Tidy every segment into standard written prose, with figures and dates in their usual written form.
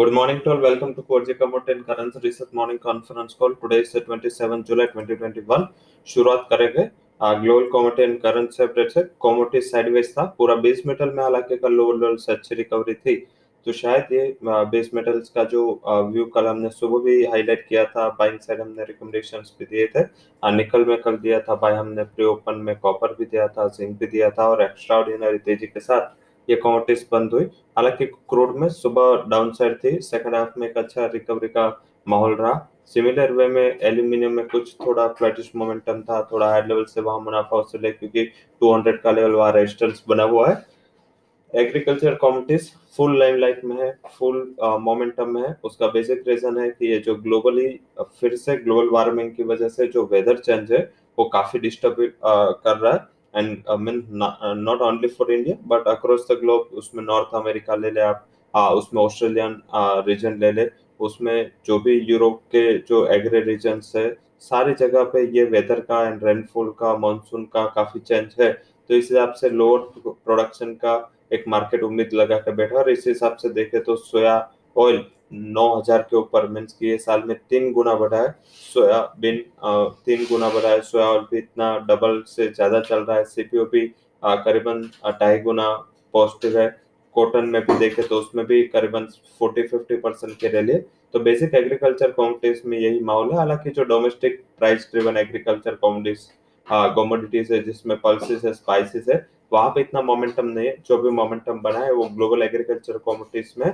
Good morning to all. Welcome to 4 Commodity and Currents Research Morning Conference Call. Today is the 27th July 2021. Shuruat Karenge. Global commodity and currents separate है. Commodity sideways था. पूरा base metal में हालांकि कल lower level से अच्छी recovery थी, तो शायद ये बेस मेटल्स का जो व्यू कल हमने सुबह भी हाईलाइट किया था. बाइंग साइड हमने रिकमेंडेशंस भी दिए थे. निकल में कल दिया था बाय, हमने प्री ओपन में कॉपर भी दिया था, जिंक भी दिया था और एक्स्ट्रा ऑर्डिनरी तेजी के साथ ये कॉमोडिटीज बंद हुई. हालांकि क्रूड में सुबह डाउनसाइड थी, सेकंड हाफ में एक अच्छा रिकवरी का माहौल रहा. सिमिलर वे में एल्यूमिनियम में कुछ थोड़ा फ्लैटिश मोमेंटम था, थोड़ा हाई लेवल से वहां मुनाफा वसूल है क्योंकि 200 का लेवल वहां रेजिस्टेंस बना हुआ है. एग्रीकल्चर कॉमोडिटीज फुल लाइमलाइट में है, फुल मोमेंटम में है. उसका बेसिक रीजन है कि ये जो ग्लोबली फिर से ग्लोबल वार्मिंग की वजह से जो वेदर चेंज है वो काफी डिस्टर्ब कर रहा है. And I mean not only for India but across the globe. उसमें नॉर्थ अमेरिका ले ले आप, उसमें ऑस्ट्रेलियन रीजन ले ले, उसमें जो भी यूरोप के जो एग्री रीजन है, सारी जगह पे ये वेदर का एंड रेनफॉल का मानसून का काफी चेंज है. तो इस हिसाब से लोअर प्रोडक्शन का एक मार्केट उम्मीद लगा के बैठा. और इस हिसाब से देखे तो सोया ऑयल 9000 के ऊपर, मीन्स कि ये साल में 3 गुना बढ़ा है. सोयाबीन 3 गुना बढ़ा है, सोया ऑयल भी इतना डबल से ज्यादा चल रहा है. सीपीओ भी करीबन 2.5 गुना पॉजिटिव है. कॉटन में भी देखे तो उसमें भी करीबन 40-50% के रैली. तो बेसिक एग्रीकल्चर कॉमोडिटीज में यही माहौल है. हालांकि जो domestic price driven agriculture commodities है जिसमें पल्सेस है, स्पाइसेस है, वहां पे इतना मोमेंटम नहीं है. जो भी मोमेंटम बना है वो ग्लोबल एग्रीकल्चर कॉमोडिटीज में,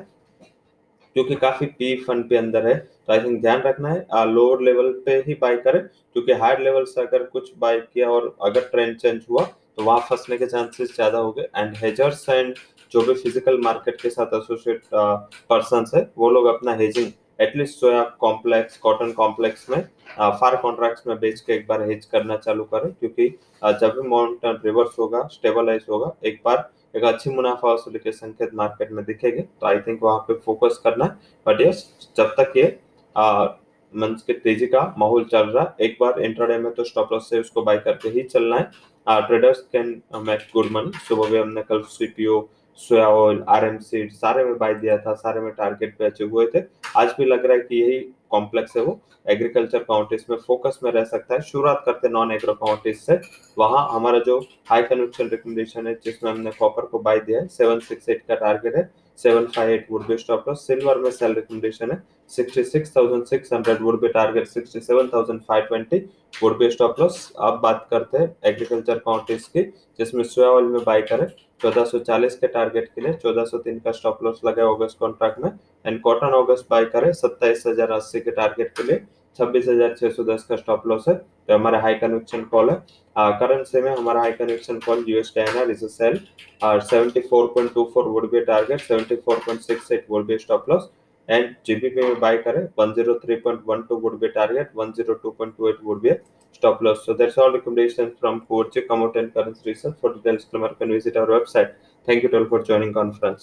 क्योंकि काफी पी फंड पे अंदर है. तो आई थिंक ध्यान रखना है लोअर लेवल पे ही बाय करें, क्योंकि हायर लेवल से अगर कुछ बाय किया और अगर ट्रेंड चेंज हुआ तो वहां फंसने के चांसेस ज्यादा हो गए. एंड हेजर्स एंड जो भी फिजिकल मार्केट के साथ एसोसिएट पर्संस है वो लोग अपना hedging at least soya complex, cotton complex में फार कॉन्ट्रैक्ट्स में बेच के एक बार हेज करना चालू करें, क्योंकि जब भी माउंटेन रिवर्स होगा, स्टेबलाइज होगा, एक बार एक अच्छी मुनाफा वसूली के संकेत मार्केट में दिखेंगे. तो आई थिंक वहां पे फोकस करना है. बट यस, जब तक ये मंच के तेजी का माहौल चल रहा है, एक बार इंट्राडे में तो स्टॉप लॉस से उसको बाय करके ही चलना है. Traders can make good money. सुबह भी हमने कल सीपीओ, सोया ऑयल, आरएमसी सारे में बाय दिया था, सारे में टारगेट पे अचीव हुए थे. आज भी लग रहा है कि यही कॉम्प्लेक्स है वो एग्रीकल्चर कॉमोडिटीज में फोकस में रह सकता है. शुरुआत करते नॉन एग्रो कॉमोडिटीज से. वहां हमारा जो हाई कन्विक्शन रिकमेंडेशन है जिसमें हमने कॉपर को बाय दिया है, 768 का टारगेट है, 758 would be stop loss. Silver में सेल रिकमेंडेशन है, 66600 would be target, 67520 would be stop loss. अब बात करते हैं एग्रीकल्चर कॉमोडिटीज की, जिसमें सोया ऑयल में बाय करें 1440 के टारगेट के लिए, 1403 का स्टॉप लॉस लगा अगस्त कॉन्ट्रैक्ट में. एंड कॉटन अगस्त बाय करें 27080 के टारगेट के लिए, 26610 का स्टॉप लॉस है. तो हमारा हाई कन्विक्शन कॉल है. करंसी में हमारा high conviction call USD/INR is a sell, और 74.24 would be target, 74.68 would be stop loss. And GBP में बाय करें 103.12 would be target, 102.28 would be stop loss. So that's all recommendations from 4 Commodity and Currents Research. For details, you can visit our website. Thank you all for joining conference.